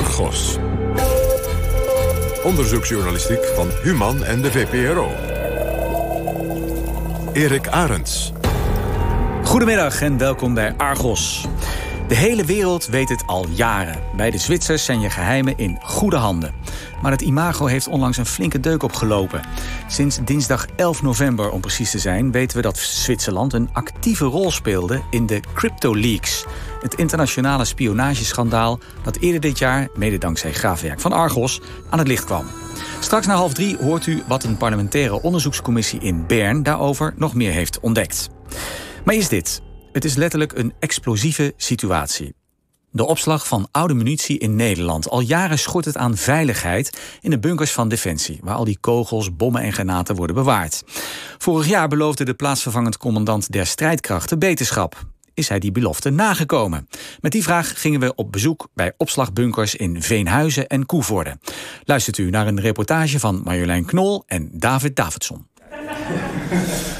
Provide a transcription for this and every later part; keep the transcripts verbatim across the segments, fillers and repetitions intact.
Argos. Onderzoeksjournalistiek van Human en de V P R O. Erik Arends. Goedemiddag en welkom bij Argos. De hele wereld weet het al jaren. Bij de Zwitsers zijn je geheimen in goede handen. Maar het imago heeft onlangs een flinke deuk opgelopen. Sinds dinsdag elf november, om precies te zijn, weten we dat Zwitserland een actieve rol speelde in de CryptoLeaks. Het internationale spionageschandaal dat eerder dit jaar, mede dankzij graafwerk van Argos, aan het licht kwam. Straks na half drie hoort u wat een parlementaire onderzoekscommissie in Bern daarover nog meer heeft ontdekt. Maar is dit? Het is letterlijk een explosieve situatie. De opslag van oude munitie in Nederland. Al jaren schort het aan veiligheid in de bunkers van Defensie, waar al die kogels, bommen en granaten worden bewaard. Vorig jaar beloofde de plaatsvervangend commandant der strijdkrachten beterschap. Is hij die belofte nagekomen? Met die vraag gingen we op bezoek bij opslagbunkers in Veenhuizen en Coevorden. Luistert u naar een reportage van Marjolein Knol en David Davidson.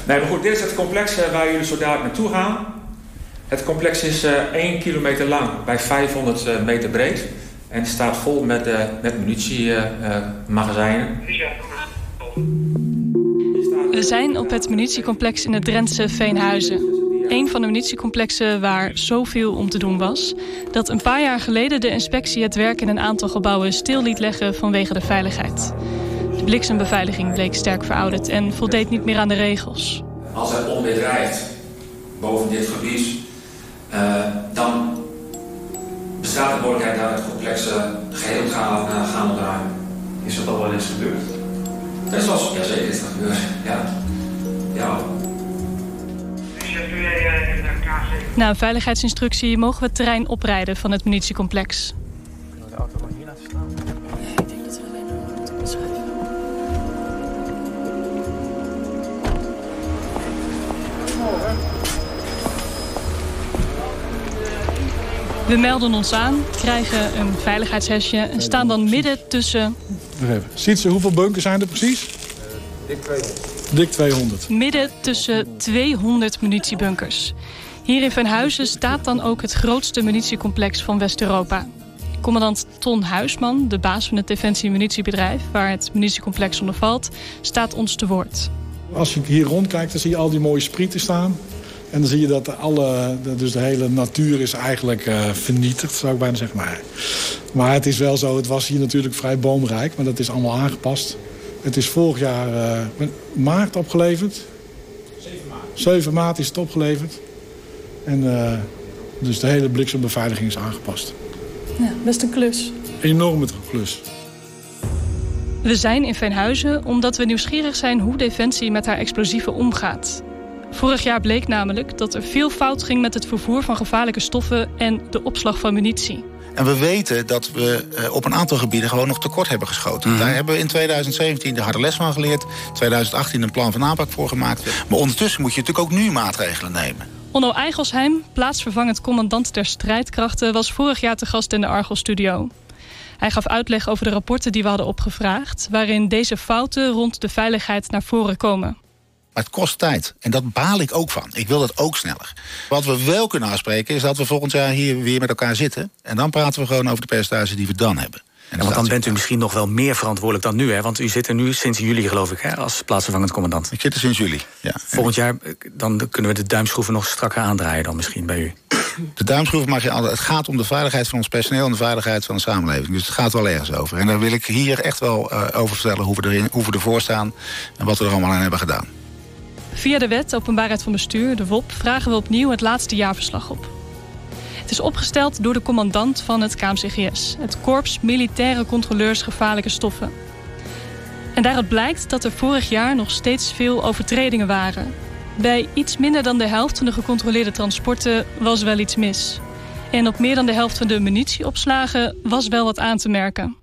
Nee, maar goed, dit is het complex waar jullie zo dadelijk naartoe gaan. Het complex is uh, één kilometer lang bij vijfhonderd meter breed. En staat vol met, uh, met munitiemagazijnen. Uh, uh, We zijn op het munitiecomplex in het Drentse Veenhuizen. Een van de munitiecomplexen waar zoveel om te doen was, dat een paar jaar geleden de inspectie het werk in een aantal gebouwen stil liet leggen vanwege de veiligheid. De bliksembeveiliging bleek sterk verouderd en voldeed niet meer aan de regels. Als het onweer dreigt boven dit gebied, Uh, dan bestaat de mogelijkheid dat het complex uh, geheel gaan, uh, gaan ontruimen. Is dat al wel eens gebeurd? Dat is wel zo, ja, zeker is dat gebeurd. Ja. Ja. Na een veiligheidsinstructie mogen we het terrein oprijden van het munitiecomplex. Kunnen we de auto maar hier laten staan? Nee, ik denk dat we alleen nog moeten beschrijven. We melden ons aan, krijgen een veiligheidshesje en staan dan midden tussen... Ziet ze, hoeveel bunkers zijn er precies? Dik tweehonderd. Midden tussen tweehonderd munitiebunkers. Hier in Veenhuizen staat dan ook het grootste munitiecomplex van West-Europa. Commandant Ton Huisman, de baas van het defensie-munitiebedrijf, waar het munitiecomplex onder valt, staat ons te woord. Als je hier rondkijkt, dan zie je al die mooie sprieten staan. En dan zie je dat alle, dus de hele natuur is eigenlijk uh, vernietigd, zou ik bijna zeggen. Maar, maar het is wel zo, het was hier natuurlijk vrij boomrijk, maar dat is allemaal aangepast. Het is vorig jaar uh, maart opgeleverd. zeven maart. zeven maart is het opgeleverd. En uh, dus de hele bliksembeveiliging is aangepast. Ja, best een klus. Enorme klus. We zijn in Veenhuizen omdat we nieuwsgierig zijn hoe Defensie met haar explosieven omgaat. Vorig jaar bleek namelijk dat er veel fout ging met het vervoer van gevaarlijke stoffen en de opslag van munitie. En we weten dat we op een aantal gebieden gewoon nog tekort hebben geschoten. Mm-hmm. Daar hebben we in tweeduizend zeventien de harde les van geleerd. tweeduizend achttien een plan van aanpak voor gemaakt. Maar ondertussen moet je natuurlijk ook nu maatregelen nemen. Onno Eichelsheim, plaatsvervangend commandant der strijdkrachten, was vorig jaar te gast in de Argos-studio. Hij gaf uitleg over de rapporten die we hadden opgevraagd, waarin deze fouten rond de veiligheid naar voren komen. Maar het kost tijd. En dat baal ik ook van. Ik wil dat ook sneller. Wat we wel kunnen afspreken is dat we volgend jaar hier weer met elkaar zitten. En dan praten we gewoon over de percentage die we dan hebben. En ja, want dan bent u misschien nog wel meer verantwoordelijk dan nu, hè? Want u zit er nu sinds juli, geloof ik, hè, als plaatsvervangend commandant. Ik zit er sinds juli, ja. Volgend jaar dan kunnen we de duimschroeven nog strakker aandraaien dan misschien bij u. De duimschroeven mag je altijd. Het gaat om de veiligheid van ons personeel en de veiligheid van de samenleving. Dus het gaat wel ergens over. En daar wil ik hier echt wel uh, over vertellen hoe we, erin, hoe we ervoor staan en wat we er allemaal aan hebben gedaan. Via de Wet Openbaarheid van Bestuur, de W O B, vragen we opnieuw het laatste jaarverslag op. Het is opgesteld door de commandant van het K M C G S, het Korps Militaire Controleurs Gevaarlijke Stoffen. En daaruit blijkt dat er vorig jaar nog steeds veel overtredingen waren. Bij iets minder dan de helft van de gecontroleerde transporten was wel iets mis. En op meer dan de helft van de munitieopslagen was wel wat aan te merken.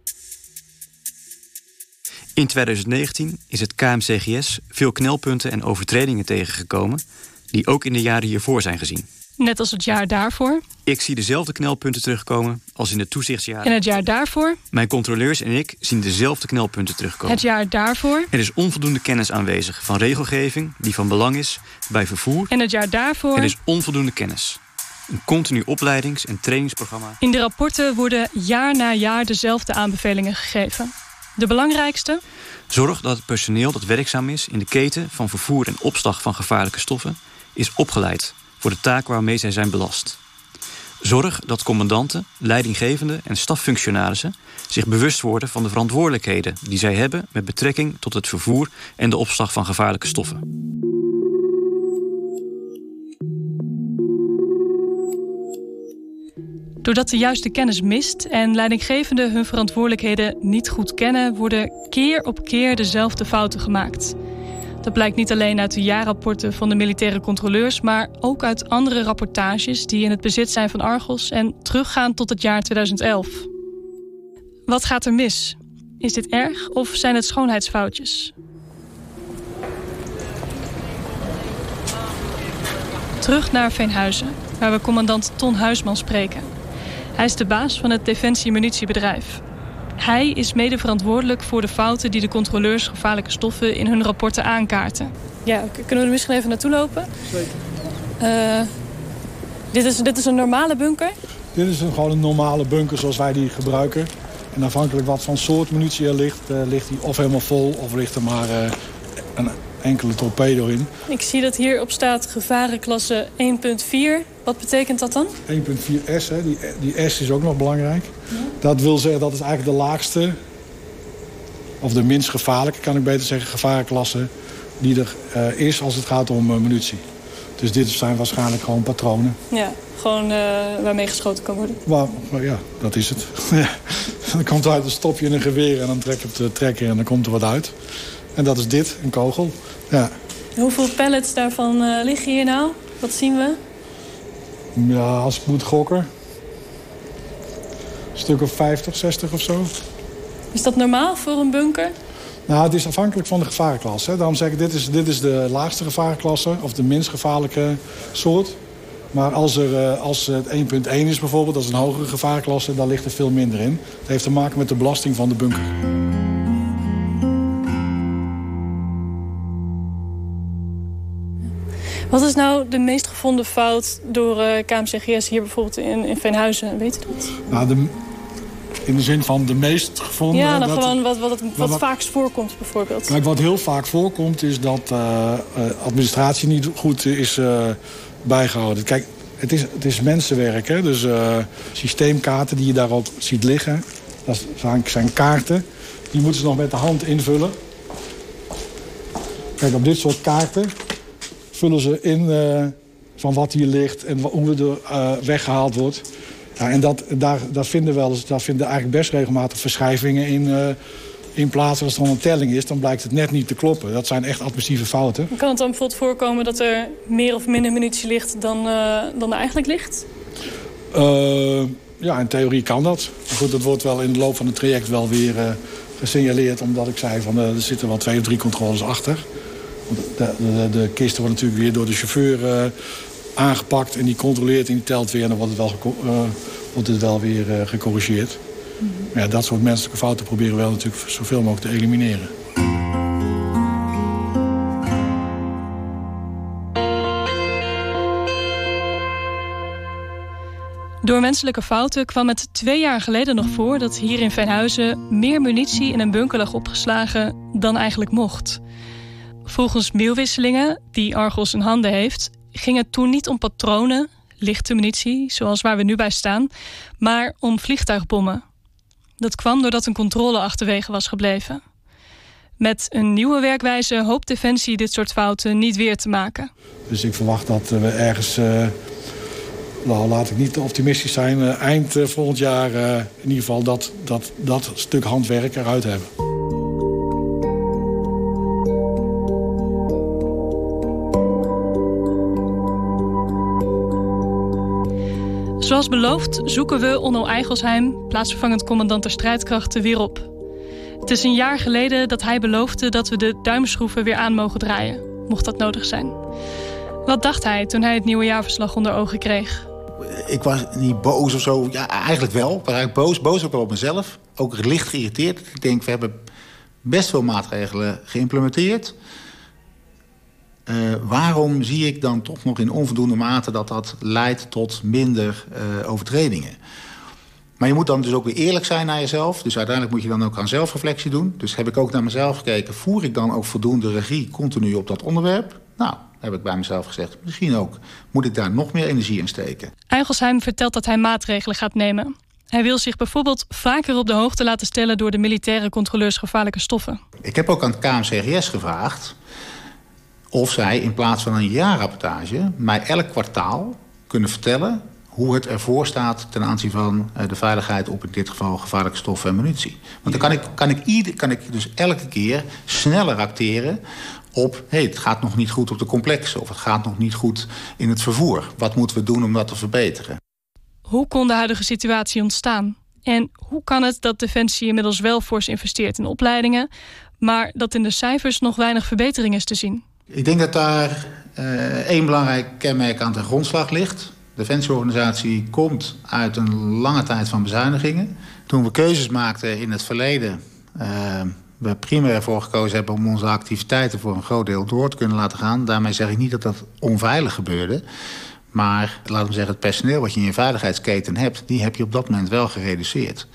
In tweeduizend negentien is het K M C G S veel knelpunten en overtredingen tegengekomen die ook in de jaren hiervoor zijn gezien. Net als het jaar daarvoor. Ik zie dezelfde knelpunten terugkomen als in de toezichtsjaren. En het jaar daarvoor. Mijn controleurs en ik zien dezelfde knelpunten terugkomen. Het jaar daarvoor. Er is onvoldoende kennis aanwezig van regelgeving die van belang is bij vervoer. En het jaar daarvoor. Er is onvoldoende kennis. Een continu opleidings- en trainingsprogramma. In de rapporten worden jaar na jaar dezelfde aanbevelingen gegeven. De belangrijkste? Zorg dat het personeel dat werkzaam is in de keten van vervoer en opslag van gevaarlijke stoffen is opgeleid voor de taak waarmee zij zijn belast. Zorg dat commandanten, leidinggevenden en staffunctionarissen zich bewust worden van de verantwoordelijkheden die zij hebben met betrekking tot het vervoer en de opslag van gevaarlijke stoffen. Doordat de juiste kennis mist en leidinggevenden hun verantwoordelijkheden niet goed kennen, worden keer op keer dezelfde fouten gemaakt. Dat blijkt niet alleen uit de jaarrapporten van de militaire controleurs, maar ook uit andere rapportages die in het bezit zijn van Argos en teruggaan tot het jaar tweeduizend elf. Wat gaat er mis? Is dit erg of zijn het schoonheidsfoutjes? Terug naar Veenhuizen, waar we commandant Ton Huisman spreken. Hij is de baas van het defensie-munitiebedrijf. Hij is mede verantwoordelijk voor de fouten die de controleurs gevaarlijke stoffen in hun rapporten aankaarten. Ja, kunnen we er misschien even naartoe lopen? Zeker. Uh, dit, is, dit is een normale bunker? Dit is een, gewoon een normale bunker zoals wij die gebruiken. En afhankelijk wat van soort munitie er ligt, uh, ligt die of helemaal vol of ligt er maar uh, een enkele torpedo in. Ik zie dat hierop staat gevarenklasse één punt vier. Wat betekent dat dan? één punt vier S, hè? Die, die S is ook nog belangrijk. Ja. Dat wil zeggen dat het eigenlijk de laagste, of de minst gevaarlijke, kan ik beter zeggen, gevarenklasse die er uh, is als het gaat om uh, munitie. Dus dit zijn waarschijnlijk gewoon patronen. Ja, gewoon uh, waarmee geschoten kan worden. Maar, maar ja, dat is het. Dan komt er uit een stopje in een geweer en dan trek je op de trekker en dan komt er wat uit. En dat is dit, een kogel. Ja. Hoeveel pallets daarvan uh, liggen hier nou? Wat zien we? Ja, als ik moet gokken. Een stuk of vijftig, zestig of zo. Is dat normaal voor een bunker? Nou, het is afhankelijk van de gevarenklasse. Daarom zeg ik, dit is, dit is de laagste gevarenklasse. Of de minst gevaarlijke soort. Maar als, er, als het één punt één is bijvoorbeeld, dat is een hogere gevarenklasse, dan ligt er veel minder in. Dat heeft te maken met de belasting van de bunker. Wat is nou de meest gevonden fout door uh, K M C G S hier bijvoorbeeld in, in Veenhuizen? Weet je dat? Nou, de, in de zin van de meest gevonden... Ja, dan dat, gewoon wat, wat, wat, wat vaakst voorkomt bijvoorbeeld. Kijk, wat heel vaak voorkomt is dat uh, administratie niet goed is uh, bijgehouden. Kijk, het is, het is mensenwerk, hè? Dus uh, systeemkaarten die je daarop ziet liggen, dat zijn kaarten. Die moeten ze nog met de hand invullen. Kijk, op dit soort kaarten vullen ze in uh, van wat hier ligt en hoe er uh, weggehaald wordt. Ja, en dat, daar, daar vinden we wel eens, daar vinden eigenlijk best regelmatig verschuivingen in, uh, in plaats. Als er dan een telling is, dan blijkt het net niet te kloppen. Dat zijn echt administratieve fouten. Kan het dan bijvoorbeeld voorkomen dat er meer of minder munitie ligt dan, uh, dan er eigenlijk ligt? Uh, ja, in theorie kan dat. Maar goed, dat wordt wel in de loop van het traject wel weer uh, gesignaleerd. Omdat ik zei, van, uh, er zitten wel twee of drie controles achter. De, de, de kisten worden natuurlijk weer door de chauffeur uh, aangepakt en die controleert en die telt weer en dan wordt het wel, geco- uh, wordt het wel weer uh, gecorrigeerd. Mm-hmm. Ja, dat soort menselijke fouten proberen we wel natuurlijk zoveel mogelijk te elimineren. Door menselijke fouten kwam het twee jaar geleden nog voor dat hier in Veenhuizen meer munitie in een bunker lag opgeslagen dan eigenlijk mocht. Volgens mailwisselingen die Argos in handen heeft, ging het toen niet om patronen, lichte munitie, zoals waar we nu bij staan, maar om vliegtuigbommen. Dat kwam doordat een controle achterwege was gebleven. Met een nieuwe werkwijze hoopt Defensie dit soort fouten niet weer te maken. Dus ik verwacht dat we ergens, uh, nou laat ik niet te optimistisch zijn, uh, eind uh, volgend jaar uh, in ieder geval dat, dat, dat stuk handwerk eruit hebben. Zoals beloofd zoeken we Onno Eichelsheim, plaatsvervangend commandant der strijdkrachten, weer op. Het is een jaar geleden dat hij beloofde dat we de duimschroeven weer aan mogen draaien, mocht dat nodig zijn. Wat dacht hij toen hij het nieuwe jaarverslag onder ogen kreeg? Ik was niet boos of zo. Ja, eigenlijk wel. Ik was eigenlijk boos, boos ook wel op mezelf. Ook licht geïrriteerd. Ik denk, we hebben best veel maatregelen geïmplementeerd. Uh, waarom zie ik dan toch nog in onvoldoende mate dat dat leidt tot minder uh, overtredingen? Maar je moet dan dus ook weer eerlijk zijn naar jezelf. Dus uiteindelijk moet je dan ook aan zelfreflectie doen. Dus heb ik ook naar mezelf gekeken, voer ik dan ook voldoende regie continu op dat onderwerp? Nou, heb ik bij mezelf gezegd, misschien ook. Moet ik daar nog meer energie in steken? Eichelsheim vertelt dat hij maatregelen gaat nemen. Hij wil zich bijvoorbeeld vaker op de hoogte laten stellen door de militaire controleurs gevaarlijke stoffen. Ik heb ook aan het K M C G S gevraagd of zij in plaats van een jaarrapportage mij elk kwartaal kunnen vertellen hoe het ervoor staat ten aanzien van de veiligheid op in dit geval gevaarlijke stoffen en munitie. Want dan kan ik, kan ik, ieder, kan ik dus elke keer sneller acteren op, hey, het gaat nog niet goed op de complexen of het gaat nog niet goed in het vervoer. Wat moeten we doen om dat te verbeteren? Hoe kon de huidige situatie ontstaan? En hoe kan het dat Defensie inmiddels wel fors investeert in opleidingen, maar dat in de cijfers nog weinig verbetering is te zien? Ik denk dat daar eh, één belangrijk kenmerk aan de grondslag ligt. De Defensieorganisatie komt uit een lange tijd van bezuinigingen. Toen we keuzes maakten in het verleden, eh, we primair ervoor gekozen hebben om onze activiteiten voor een groot deel door te kunnen laten gaan. Daarmee zeg ik niet dat dat onveilig gebeurde. Maar laten we zeggen, het personeel wat je in je veiligheidsketen hebt, die heb je op dat moment wel gereduceerd.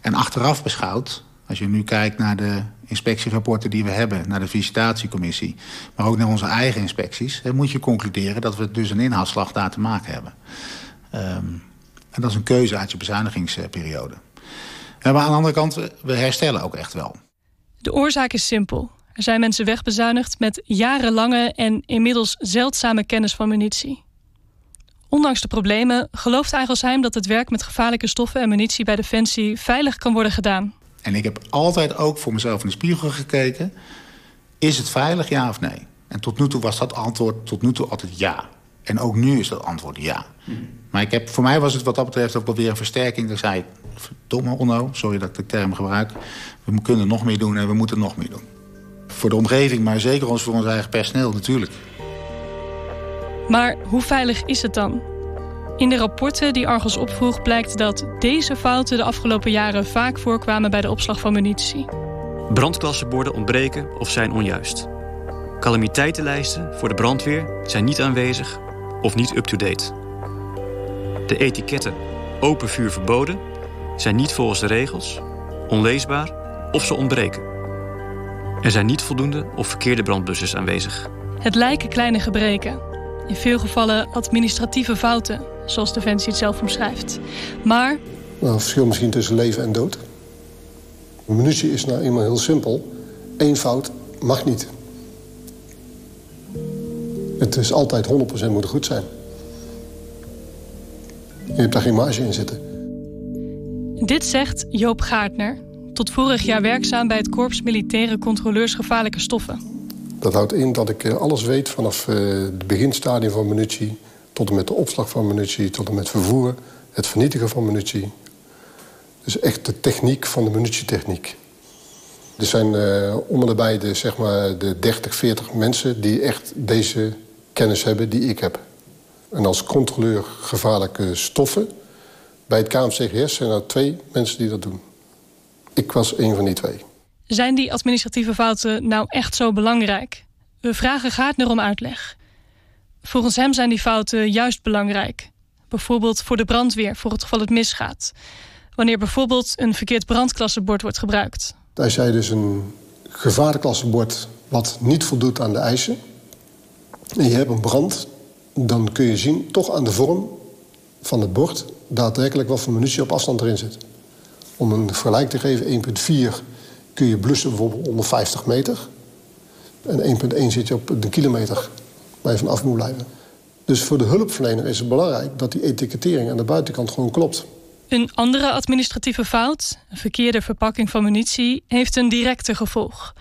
En achteraf beschouwd, als je nu kijkt naar de inspectierapporten die we hebben, naar de visitatiecommissie, maar ook naar onze eigen inspecties, dan moet je concluderen dat we dus een inhaalslag daar te maken hebben. Um, en dat is een keuze uit je bezuinigingsperiode. En maar aan de andere kant, we herstellen ook echt wel. De oorzaak is simpel. Er zijn mensen wegbezuinigd met jarenlange en inmiddels zeldzame kennis van munitie. Ondanks de problemen gelooft Eichelsheim dat het werk met gevaarlijke stoffen en munitie bij Defensie veilig kan worden gedaan. En ik heb altijd ook voor mezelf in de spiegel gekeken. Is het veilig, ja of nee? En tot nu toe was dat antwoord tot nu toe altijd ja. En ook nu is dat antwoord ja. Mm. Maar ik heb, voor mij was het wat dat betreft ook wel weer een versterking. Ik zei, verdomme Onno, sorry dat ik de term gebruik. We kunnen nog meer doen en we moeten nog meer doen. Voor de omgeving, maar zeker ons voor ons eigen personeel natuurlijk. Maar hoe veilig is het dan? In de rapporten die Argos opvroeg blijkt dat deze fouten de afgelopen jaren vaak voorkwamen bij de opslag van munitie. Brandklassenborden ontbreken of zijn onjuist. Calamiteitenlijsten voor de brandweer zijn niet aanwezig of niet up-to-date. De etiketten open vuur verboden zijn niet volgens de regels, onleesbaar of ze ontbreken. Er zijn niet voldoende of verkeerde brandblussers aanwezig. Het lijken kleine gebreken. In veel gevallen administratieve fouten, zoals Defensie het zelf omschrijft. Maar... Nou, het verschil misschien tussen leven en dood. Munitie is nou eenmaal heel simpel. Eén fout mag niet. Het is altijd honderd procent moet goed zijn. Je hebt daar geen marge in zitten. Dit zegt Joop Gaarder, tot vorig jaar werkzaam bij het Korps Militaire Controleurs Gevaarlijke Stoffen. Dat houdt in dat ik alles weet vanaf het beginstadium van munitie, tot en met de opslag van munitie, tot en met vervoer, het vernietigen van munitie. Dus echt de techniek van de munitietechniek. Er zijn uh, om en nabij de, zeg maar, de dertig, veertig mensen die echt deze kennis hebben die ik heb. En als controleur gevaarlijke stoffen, bij het K M C G S zijn er twee mensen die dat doen. Ik was een van die twee. Zijn die administratieve fouten nou echt zo belangrijk? We vragen Gaarder om uitleg. Volgens hem zijn die fouten juist belangrijk. Bijvoorbeeld voor de brandweer, voor het geval het misgaat. Wanneer bijvoorbeeld een verkeerd brandklassebord wordt gebruikt. Als jij dus een gevaarklassebord wat niet voldoet aan de eisen en je hebt een brand, dan kun je zien toch aan de vorm van het bord daadwerkelijk wat voor munitie op afstand erin zit. Om een vergelijk te geven, één komma vier... kun je blussen bijvoorbeeld onder vijftig meter. En één komma één zit je op de kilometer waar je van af moet blijven. Dus voor de hulpverlener is het belangrijk dat die etikettering aan de buitenkant gewoon klopt. Een andere administratieve fout, een verkeerde verpakking van munitie, heeft een directe gevolg.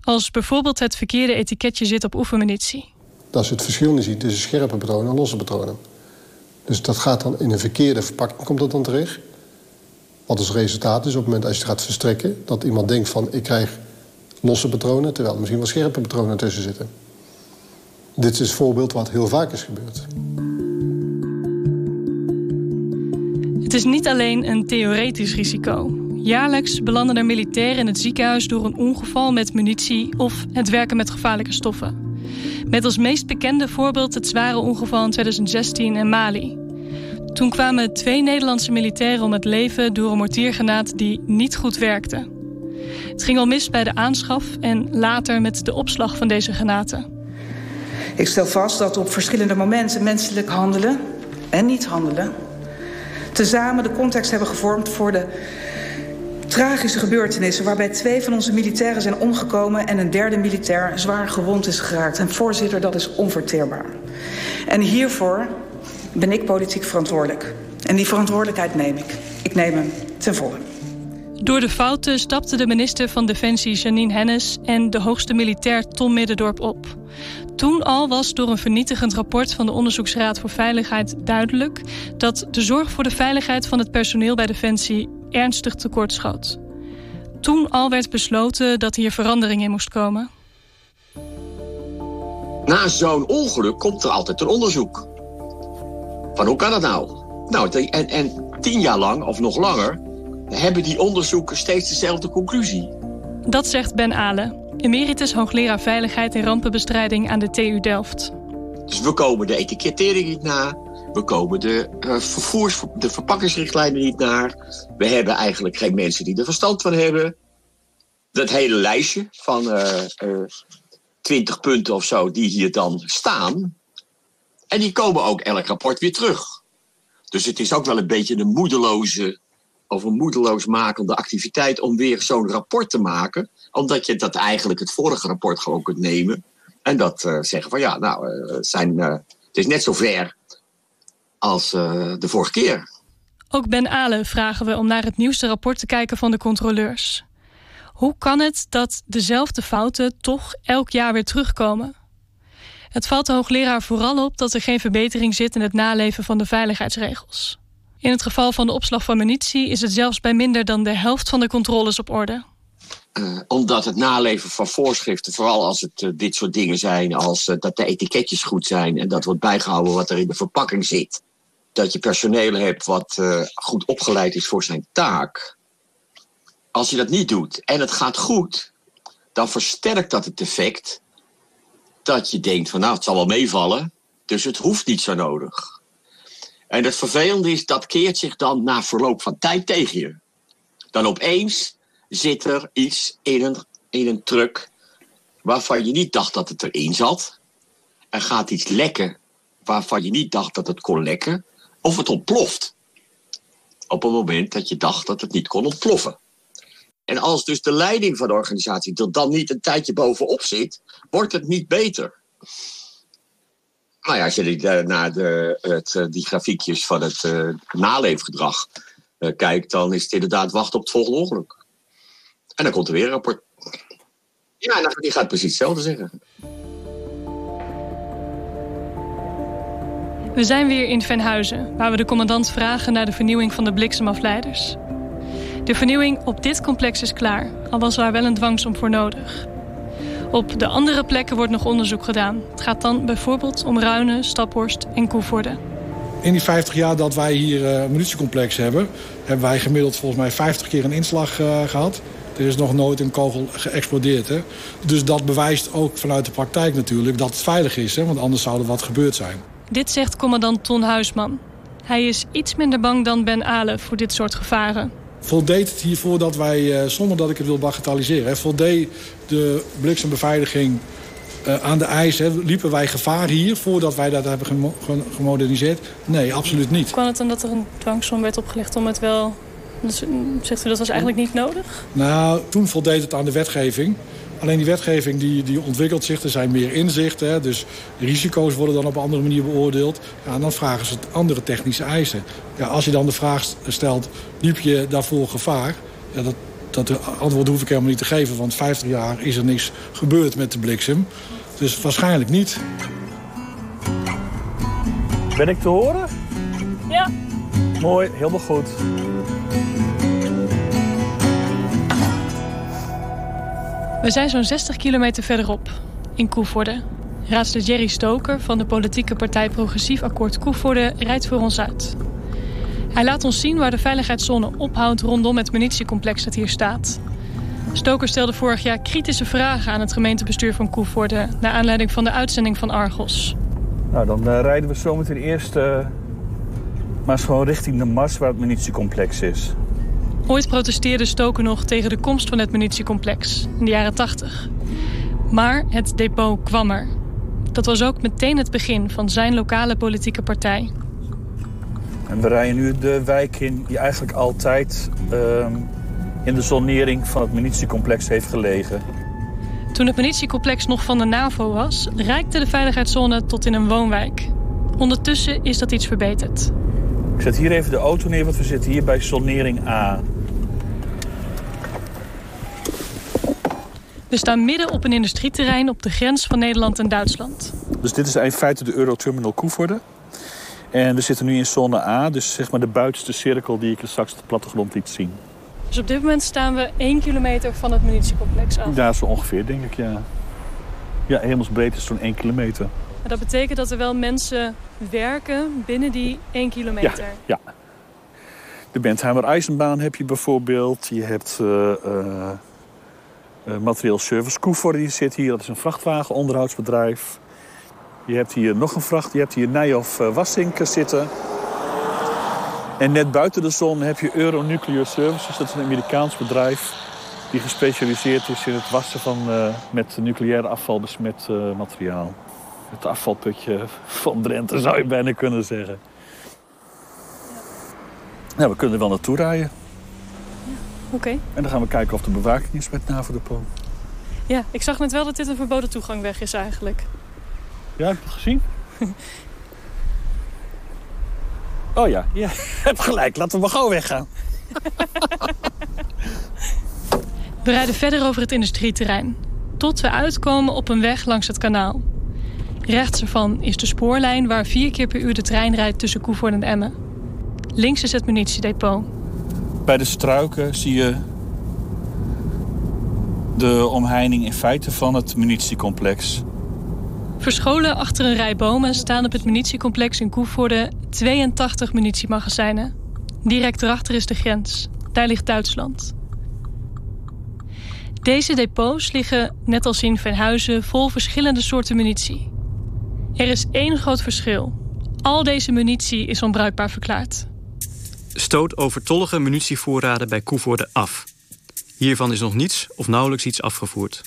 Als bijvoorbeeld het verkeerde etiketje zit op oefenmunitie. Dat is het verschil niet ziet tussen scherpe patronen en losse patronen. Dus dat gaat dan in een verkeerde verpakking, komt dat dan terecht. Wat als resultaat is op het moment als je het gaat verstrekken, dat iemand denkt van ik krijg losse patronen, terwijl er misschien wel scherpe patronen tussen zitten. Dit is een voorbeeld wat heel vaak is gebeurd. Het is niet alleen een theoretisch risico. Jaarlijks belanden er militairen in het ziekenhuis door een ongeval met munitie of het werken met gevaarlijke stoffen. Met als meest bekende voorbeeld het zware ongeval in tweeduizend zestien in Mali. Toen kwamen twee Nederlandse militairen om het leven door een mortiergranaat die niet goed werkte. Het ging al mis bij de aanschaf en later met de opslag van deze granaten. Ik stel vast dat op verschillende momenten menselijk handelen en niet handelen tezamen de context hebben gevormd voor de tragische gebeurtenissen waarbij twee van onze militairen zijn omgekomen en een derde militair zwaar gewond is geraakt. En voorzitter, dat is onverteerbaar. En hiervoor ben ik politiek verantwoordelijk. En die verantwoordelijkheid neem ik. Ik neem hem ten volle. Door de fouten stapten de minister van Defensie Janine Hennis en de hoogste militair Tom Middendorp op. Toen al was door een vernietigend rapport van de Onderzoeksraad voor Veiligheid duidelijk dat de zorg voor de veiligheid van het personeel bij Defensie ernstig tekortschoot. Toen al werd besloten dat hier verandering in moest komen. Na zo'n ongeluk komt er altijd een onderzoek. Van hoe kan dat nou? Nou, en, en tien jaar lang, of nog langer, hebben die onderzoeken steeds dezelfde conclusie. Dat zegt Ben Ale, emeritus hoogleraar veiligheid en rampenbestrijding aan de T U Delft. Dus we komen de etikettering niet na. We komen de, uh, vervoers, de verpakkingsrichtlijnen niet naar. We hebben eigenlijk geen mensen die er verstand van hebben. Dat hele lijstje van twintig uh, uh, punten of zo die hier dan staan. En die komen ook elk rapport weer terug. Dus het is ook wel een beetje een moedeloze of een moedeloosmakende activiteit om weer zo'n rapport te maken. Omdat je dat eigenlijk het vorige rapport gewoon kunt nemen. En dat uh, zeggen van ja, nou, uh, zijn, uh, het is net zo ver als uh, de vorige keer. Ook Ben Ale vragen we om naar het nieuwste rapport te kijken van de controleurs. Hoe kan het dat dezelfde fouten toch elk jaar weer terugkomen? Het valt de hoogleraar vooral op dat er geen verbetering zit in het naleven van de veiligheidsregels. In het geval van de opslag van munitie is het zelfs bij minder dan de helft van de controles op orde. Uh, omdat het naleven van voorschriften, vooral als het uh, dit soort dingen zijn, als uh, dat de etiketjes goed zijn en dat wordt bijgehouden wat er in de verpakking zit. Dat je personeel hebt wat uh, goed opgeleid is voor zijn taak. Als je dat niet doet en het gaat goed, dan versterkt dat het effect dat je denkt van nou, het zal wel meevallen, dus het hoeft niet zo nodig. En het vervelende is, dat keert zich dan na verloop van tijd tegen je. Dan opeens zit er iets in een, in een truck waarvan je niet dacht dat het erin zat. Er gaat iets lekken waarvan je niet dacht dat het kon lekken. Of het ontploft. Op het moment dat je dacht dat het niet kon ontploffen. En als dus de leiding van de organisatie er dan niet een tijdje bovenop zit, wordt het niet beter. Nou ja, als je die, naar de, het, die grafiekjes van het uh, naleefgedrag uh, kijkt, dan is het inderdaad wachten op het volgende ongeluk. En dan komt er weer een rapport. Ja, en die gaat precies hetzelfde zeggen. We zijn weer in Veenhuizen, waar we de commandant vragen naar de vernieuwing van de bliksemafleiders. De vernieuwing op dit complex is klaar, al was daar wel een dwangsom voor nodig. Op de andere plekken wordt nog onderzoek gedaan. Het gaat dan bijvoorbeeld om Ruinen, Staphorst en Coevorden. In die vijftig jaar dat wij hier een uh, munitiecomplex hebben, hebben wij gemiddeld volgens mij vijftig keer een inslag uh, gehad. Er is nog nooit een kogel geëxplodeerd. Hè? Dus dat bewijst ook vanuit de praktijk natuurlijk dat het veilig is. Hè? Want anders zou er wat gebeurd zijn. Dit zegt commandant Ton Huisman. Hij is iets minder bang dan Ben Ale voor dit soort gevaren. Voldeed het hiervoor dat wij, zonder dat ik het wil bagatelliseren, hè, voldeed de bliksembeveiliging uh, aan de eis. Hè, liepen wij gevaar hier voordat wij dat hebben gemo- gemoderniseerd? Nee, absoluut niet. Kwam het omdat er een dwangsom werd opgelegd om het wel... Dus zegt u, dat was eigenlijk niet nodig? Nou, toen voldeed het aan de wetgeving. Alleen die wetgeving die, die ontwikkelt zich. Er zijn meer inzichten. Hè, dus risico's worden dan op een andere manier beoordeeld. Ja, en dan vragen ze andere technische eisen. Ja, als je dan de vraag stelt, liep je daarvoor gevaar? Ja, dat, dat antwoord hoef ik helemaal niet te geven. Want vijftig jaar is er niks gebeurd met de bliksem. Dus waarschijnlijk niet. Ben ik te horen? Ja. Mooi, helemaal goed. We zijn zo'n zestig kilometer verderop, in Coevorden. Raadslid Jerry Stoker van de politieke partij Progressief Akkoord Coevorden rijdt voor ons uit. Hij laat ons zien waar de veiligheidszone ophoudt rondom het munitiecomplex dat hier staat. Stoker stelde vorig jaar kritische vragen aan het gemeentebestuur van Coevorden naar aanleiding van de uitzending van Argos. Nou, dan uh, rijden we zo meteen eerst uh, maar eens gewoon richting de Mars, waar het munitiecomplex is. Ooit protesteerde Stoker nog tegen de komst van het munitiecomplex, in de jaren tachtig. Maar het depot kwam er. Dat was ook meteen het begin van zijn lokale politieke partij. En we rijden nu de wijk in die eigenlijk altijd uh, in de zonering van het munitiecomplex heeft gelegen. Toen het munitiecomplex nog van de NAVO was, reikte de veiligheidszone tot in een woonwijk. Ondertussen is dat iets verbeterd. Ik zet hier even de auto neer, want we zitten hier bij zonering A. We staan midden op een industrieterrein op de grens van Nederland en Duitsland. Dus dit is in feite de Euroterminal Coevorden. En we zitten nu in zone A, dus zeg maar de buitenste cirkel die ik straks op de plattegrond liet zien. Dus op dit moment staan we één kilometer van het munitiecomplex af? Ja, zo ongeveer, denk ik, ja. Ja, hemelsbreed is zo'n één kilometer. Maar dat betekent dat er wel mensen werken binnen die één kilometer? Ja, ja. De Bentheimer Eisenbahn heb je bijvoorbeeld. Je hebt uh, uh, uh, Materieel service Coevoer, die zit hier. Dat is een vrachtwagenonderhoudsbedrijf. Je hebt hier nog een vracht. Je hebt hier Nijhof Wassinker zitten. En net buiten de zon heb je Euro Nuclear Services. Dat is een Amerikaans bedrijf die gespecialiseerd is in het wassen van uh, met nucleaire afval besmet uh, materiaal. Het afvalputje van Drenthe, zou je bijna kunnen zeggen. Ja. Nou, we kunnen er wel naartoe rijden. Ja, oké. Okay. En dan gaan we kijken of de bewaking is bij het NAVO-depot. Ja, ik zag net wel dat dit een verboden toegangweg is eigenlijk. Ja, heb je het gezien? Oh ja, je hebt gelijk. Laten we maar gauw weggaan. We rijden verder over het industrieterrein. Tot we uitkomen op een weg langs het kanaal. Rechts ervan is de spoorlijn waar vier keer per uur de trein rijdt tussen Coevorden en Emmen. Links is het munitiedepot. Bij de struiken zie je de omheining in feite van het munitiecomplex. Verscholen achter een rij bomen staan op het munitiecomplex in Coevorden tweeëntachtig munitiemagazijnen. Direct erachter is de grens. Daar ligt Duitsland. Deze depots liggen, net als in Veenhuizen, vol verschillende soorten munitie. Er is één groot verschil. Al deze munitie is onbruikbaar verklaard. Stoot overtollige munitievoorraden bij Coevorden af. Hiervan is nog niets of nauwelijks iets afgevoerd.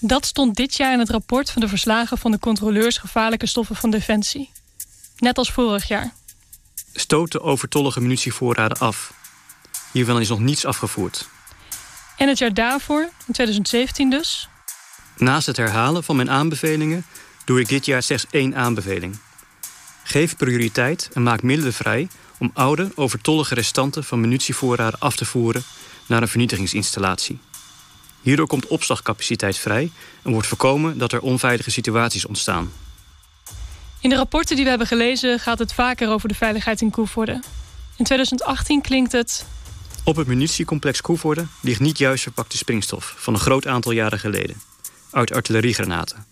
Dat stond dit jaar in het rapport van de verslagen van de controleurs gevaarlijke stoffen van Defensie. Net als vorig jaar. Stoot de overtollige munitievoorraden af. Hiervan is nog niets afgevoerd. En het jaar daarvoor, in twintig zeventien dus? Naast het herhalen van mijn aanbevelingen doe ik dit jaar slechts één aanbeveling. Geef prioriteit en maak middelen vrij om oude, overtollige restanten van munitievoorraden af te voeren naar een vernietigingsinstallatie. Hierdoor komt opslagcapaciteit vrij en wordt voorkomen dat er onveilige situaties ontstaan. In de rapporten die we hebben gelezen gaat het vaker over de veiligheid in Coevorden. In twintig achttien klinkt het... Op het munitiecomplex Coevorden ligt niet juist verpakte springstof van een groot aantal jaren geleden, uit artilleriegranaten.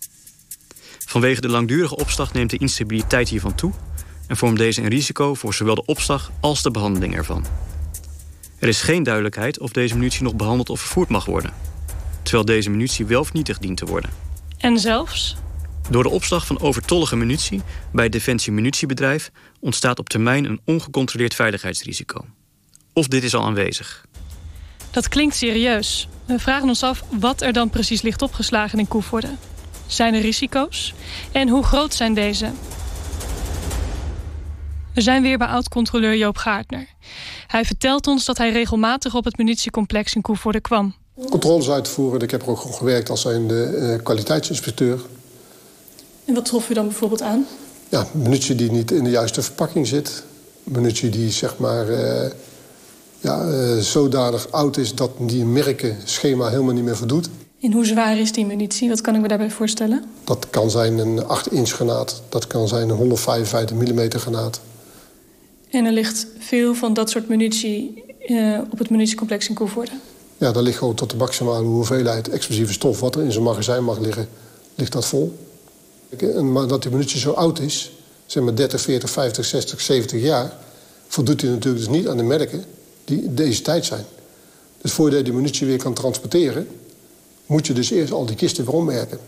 Vanwege de langdurige opslag neemt de instabiliteit hiervan toe en vormt deze een risico voor zowel de opslag als de behandeling ervan. Er is geen duidelijkheid of deze munitie nog behandeld of vervoerd mag worden, terwijl deze munitie wel vernietigd dient te worden. En zelfs? Door de opslag van overtollige munitie bij het Defensie Munitiebedrijf ontstaat op termijn een ongecontroleerd veiligheidsrisico. Of dit is al aanwezig. Dat klinkt serieus. We vragen ons af wat er dan precies ligt opgeslagen in Coevorden. Zijn er risico's? En hoe groot zijn deze? We zijn weer bij oud-controleur Joop Gaarder. Hij vertelt ons dat hij regelmatig op het munitiecomplex in Coevorden kwam. Controles uitvoeren. Ik heb er ook gewerkt als zijnde uh, kwaliteitsinspecteur. En wat trof u dan bijvoorbeeld aan? Ja, munitie die niet in de juiste verpakking zit. Munitie die zeg maar... Uh, Ja, uh, zodanig oud is dat die merkenschema helemaal niet meer voldoet. En hoe zwaar is die munitie? Wat kan ik me daarbij voorstellen? Dat kan zijn een acht inch granaat. Dat kan zijn een honderdvijfenvijftig millimeter granaat. En er ligt veel van dat soort munitie uh, op het munitiecomplex in Coevorden? Ja, daar ligt gewoon tot de maximale hoeveelheid explosieve stof... wat er in zo'n magazijn mag liggen, ligt dat vol. En, maar dat die munitie zo oud is, zeg maar dertig, veertig, vijftig, zestig, zeventig jaar... voldoet die natuurlijk dus niet aan de merken... die deze tijd zijn. Dus voordat je de munitie weer kan transporteren, moet je dus eerst al die kisten weer omwerken.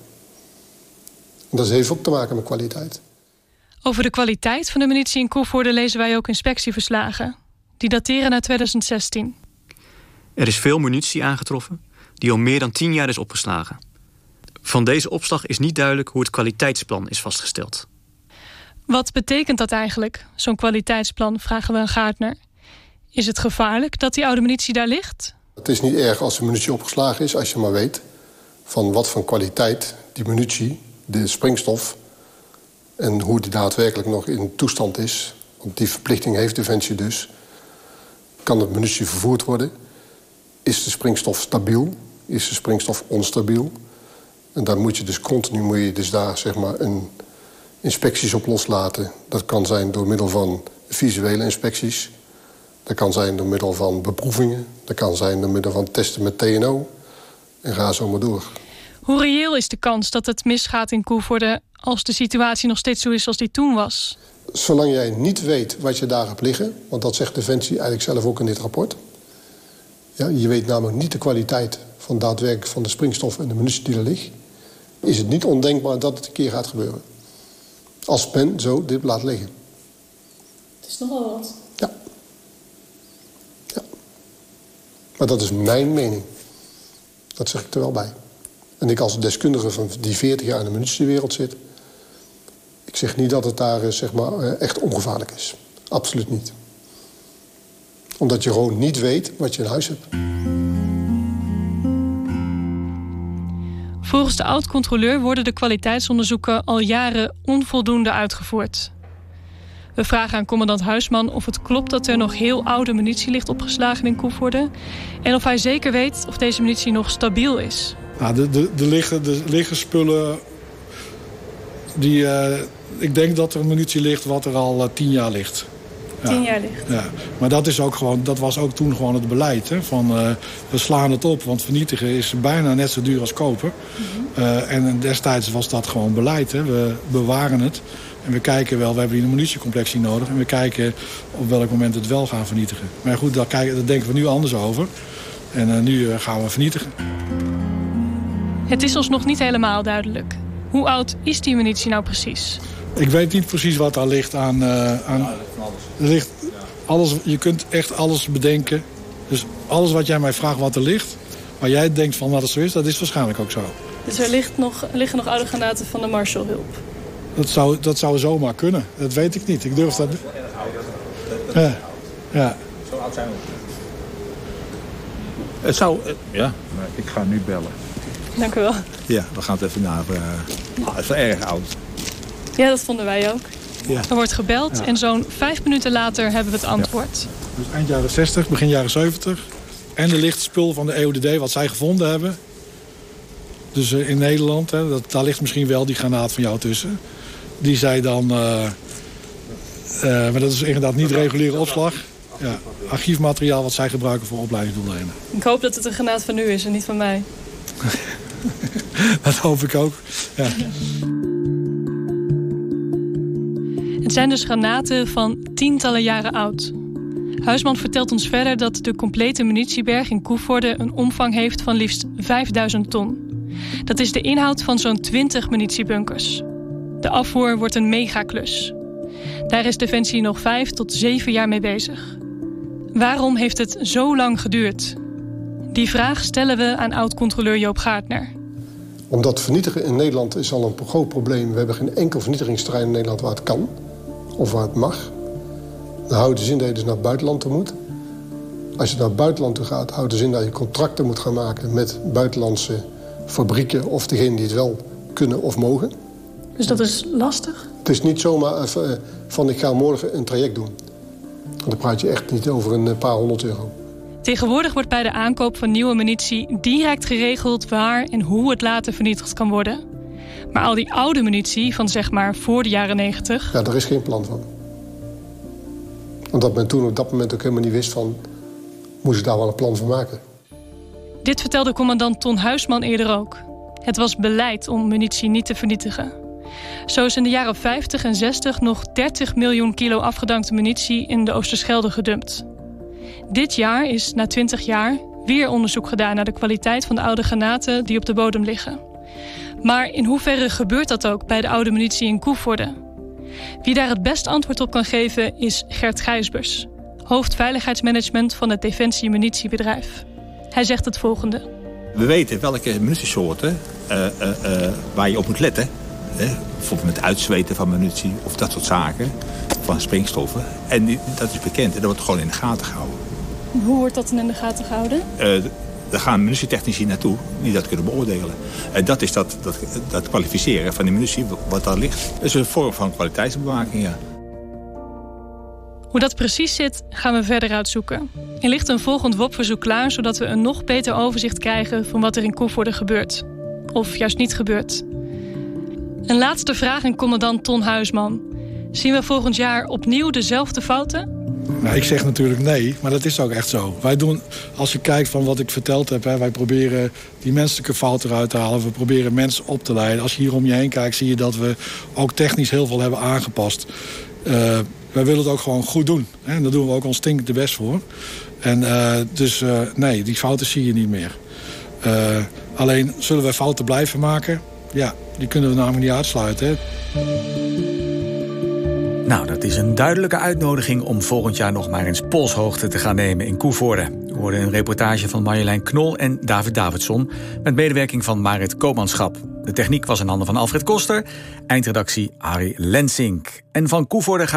En dat heeft ook te maken met kwaliteit. Over de kwaliteit van de munitie in Coevorden lezen wij ook inspectieverslagen. Die dateren naar twintig zestien. Er is veel munitie aangetroffen die al meer dan tien jaar is opgeslagen. Van deze opslag is niet duidelijk hoe het kwaliteitsplan is vastgesteld. Wat betekent dat eigenlijk, zo'n kwaliteitsplan, vragen we aan Gaarder. Is het gevaarlijk dat die oude munitie daar ligt? Het is niet erg als de munitie opgeslagen is, als je maar weet van wat voor kwaliteit die munitie, de springstof, en hoe die daadwerkelijk nog in toestand is. Want die verplichting heeft Defensie dus. Kan de munitie vervoerd worden? Is de springstof stabiel? Is de springstof onstabiel? En daar moet je dus continu moet je dus daar zeg maar een inspecties op loslaten. Dat kan zijn door middel van visuele inspecties. Dat kan zijn door middel van beproevingen. Dat kan zijn door middel van testen met T N O. En ga zo maar door. Hoe reëel is de kans dat het misgaat in Coevorden als de situatie nog steeds zo is als die toen was? Zolang jij niet weet wat je daar hebt liggen, want dat zegt Defensie eigenlijk zelf ook in dit rapport. Ja, je weet namelijk niet de kwaliteit van daadwerkelijk van de springstof en de munitie die er ligt. Is het niet ondenkbaar dat het een keer gaat gebeuren. Als men zo dit laat liggen. Het is nogal wat. Ja. Ja. Maar dat is mijn mening. Dat zeg ik er wel bij. En ik als deskundige van die veertig jaar in de munitiewereld zit, ik zeg niet dat het daar zeg maar, echt ongevaarlijk is. Absoluut niet. Omdat je gewoon niet weet wat je in huis hebt. Volgens de oud-controleur worden de kwaliteitsonderzoeken al jaren onvoldoende uitgevoerd. We vragen aan commandant Huisman of het klopt dat er nog heel oude munitie ligt opgeslagen in Coevorden, en of hij zeker weet of deze munitie nog stabiel is. Nou, de, de, de, liggen, de liggen spullen, die, uh, ik denk dat er munitie ligt wat er al uh, tien jaar ligt. Ja. Tien jaar ligt. Ja. Maar dat, is ook gewoon, dat was ook toen gewoon het beleid. Hè? Van, uh, we slaan het op, want vernietigen is bijna net zo duur als kopen. Mm-hmm. uh, en destijds was dat gewoon beleid. Hè? We bewaren het en we kijken wel, we hebben hier een munitiecomplectie nodig. En we kijken op welk moment het wel gaan vernietigen. Maar goed, daar, kijken, daar denken we nu anders over. En uh, nu uh, gaan we vernietigen. Het is ons nog niet helemaal duidelijk. Hoe oud is die munitie nou precies? Ik weet niet precies wat daar ligt aan. Uh, aan... Ja, er ligt alles. Er ligt alles. Je kunt echt alles bedenken. Dus alles wat jij mij vraagt wat er ligt, waar jij denkt van dat het zo is, dat is waarschijnlijk ook zo. Dus er ligt nog, liggen nog oude granaten van de Marshallhulp? Dat zou, dat zou zomaar kunnen. Dat weet ik niet. Ik durf dat. Dat is wel erg oud. Dat is ja. Oud. Ja. Zo oud zijn we ook. Het zou. Ja, maar ik ga nu bellen. Dank u wel. Ja, we gaan het even naar. Uh... Oh, het is wel erg oud. Ja, dat vonden wij ook. Ja. Er wordt gebeld ja. En zo'n vijf minuten later hebben we het antwoord. Ja. Dus eind jaren zestig, begin jaren zeventig. En er ligt spul van de E O D D wat zij gevonden hebben. Dus uh, in Nederland, hè, dat, daar ligt misschien wel die granaat van jou tussen. Die zij dan. Uh, uh, maar dat is inderdaad niet reguliere opslag. Ja, archiefmateriaal wat zij gebruiken voor opleidingsdoeleinden. Ik hoop dat het een granaat van u is en niet van mij. Dat hoop ik ook, ja. Het zijn dus granaten van tientallen jaren oud. Huisman vertelt ons verder dat de complete munitieberg in Coevorden een omvang heeft van liefst vijfduizend ton. Dat is de inhoud van zo'n twintig munitiebunkers. De afvoer wordt een megaklus. Daar is Defensie nog vijf tot zeven jaar mee bezig. Waarom heeft het zo lang geduurd? Die vraag stellen we aan oud-controleur Joop Gaarder. Omdat vernietigen in Nederland is al een groot probleem. We hebben geen enkel vernietigingsterrein in Nederland waar het kan. Of waar het mag. Dan houdt de zin dat je dus naar het buitenland toe moet. Als je naar het buitenland toe gaat, houdt de zin dat je contracten moet gaan maken met buitenlandse fabrieken of degenen die het wel kunnen of mogen. Dus dat is lastig? Het is niet zomaar van ik ga morgen een traject doen. Dan praat je echt niet over een paar honderd euro. Tegenwoordig wordt bij de aankoop van nieuwe munitie direct geregeld waar en hoe het later vernietigd kan worden. Maar al die oude munitie van zeg maar voor de jaren negentig... Ja, daar is geen plan van. Omdat men toen op dat moment ook helemaal niet wist van, moest ik daar wel een plan van maken. Dit vertelde commandant Ton Huisman eerder ook. Het was beleid om munitie niet te vernietigen. Zo is in de jaren vijftig en zestig nog dertig miljoen kilo afgedankte munitie in de Oosterschelde gedumpt. Dit jaar is na twintig jaar weer onderzoek gedaan naar de kwaliteit van de oude granaten die op de bodem liggen. Maar in hoeverre gebeurt dat ook bij de oude munitie in Coevorden? Wie daar het beste antwoord op kan geven is Gert Gijsbers, hoofdveiligheidsmanagement van het Defensie Munitiebedrijf. Hij zegt het volgende. We weten welke munitiesoorten uh, uh, uh, waar je op moet letten. Hè? Bijvoorbeeld met uitzweten van munitie of dat soort zaken, van springstoffen. En die, dat is bekend en dat wordt gewoon in de gaten gehouden. Hoe wordt dat dan in de gaten gehouden? Uh, Daar gaan munitietechnici naartoe die dat kunnen beoordelen. En dat is dat, dat, dat kwalificeren van de munitie wat daar ligt. Dat is een vorm van kwaliteitsbewaking, ja. Hoe dat precies zit, gaan we verder uitzoeken. Er ligt een volgend W O P-verzoek klaar, zodat we een nog beter overzicht krijgen van wat er in Coevorden gebeurt. Of juist niet gebeurt. Een laatste vraag aan commandant Ton Huisman. Zien we volgend jaar opnieuw dezelfde fouten? Nou, ik zeg natuurlijk nee, maar dat is ook echt zo. Wij doen, als je kijkt van wat ik verteld heb, hè, wij proberen die menselijke fout eruit te halen. We proberen mensen op te leiden. Als je hier om je heen kijkt, zie je dat we ook technisch heel veel hebben aangepast. Uh, wij willen het ook gewoon goed doen. Hè, en daar doen we ook ons stinkend de best voor. En uh, dus uh, nee, die fouten zie je niet meer. Uh, alleen, zullen wij fouten blijven maken? Ja, die kunnen we namelijk niet uitsluiten, hè. Nou, dat is een duidelijke uitnodiging om volgend jaar nog maar eens polshoogte te gaan nemen in Coevorden. We hoorden een reportage van Marjolein Knol en David Davidson met medewerking van Marit Koopmanschap. De techniek was in handen van Alfred Koster, eindredactie Harry Lensink. En van Coevorden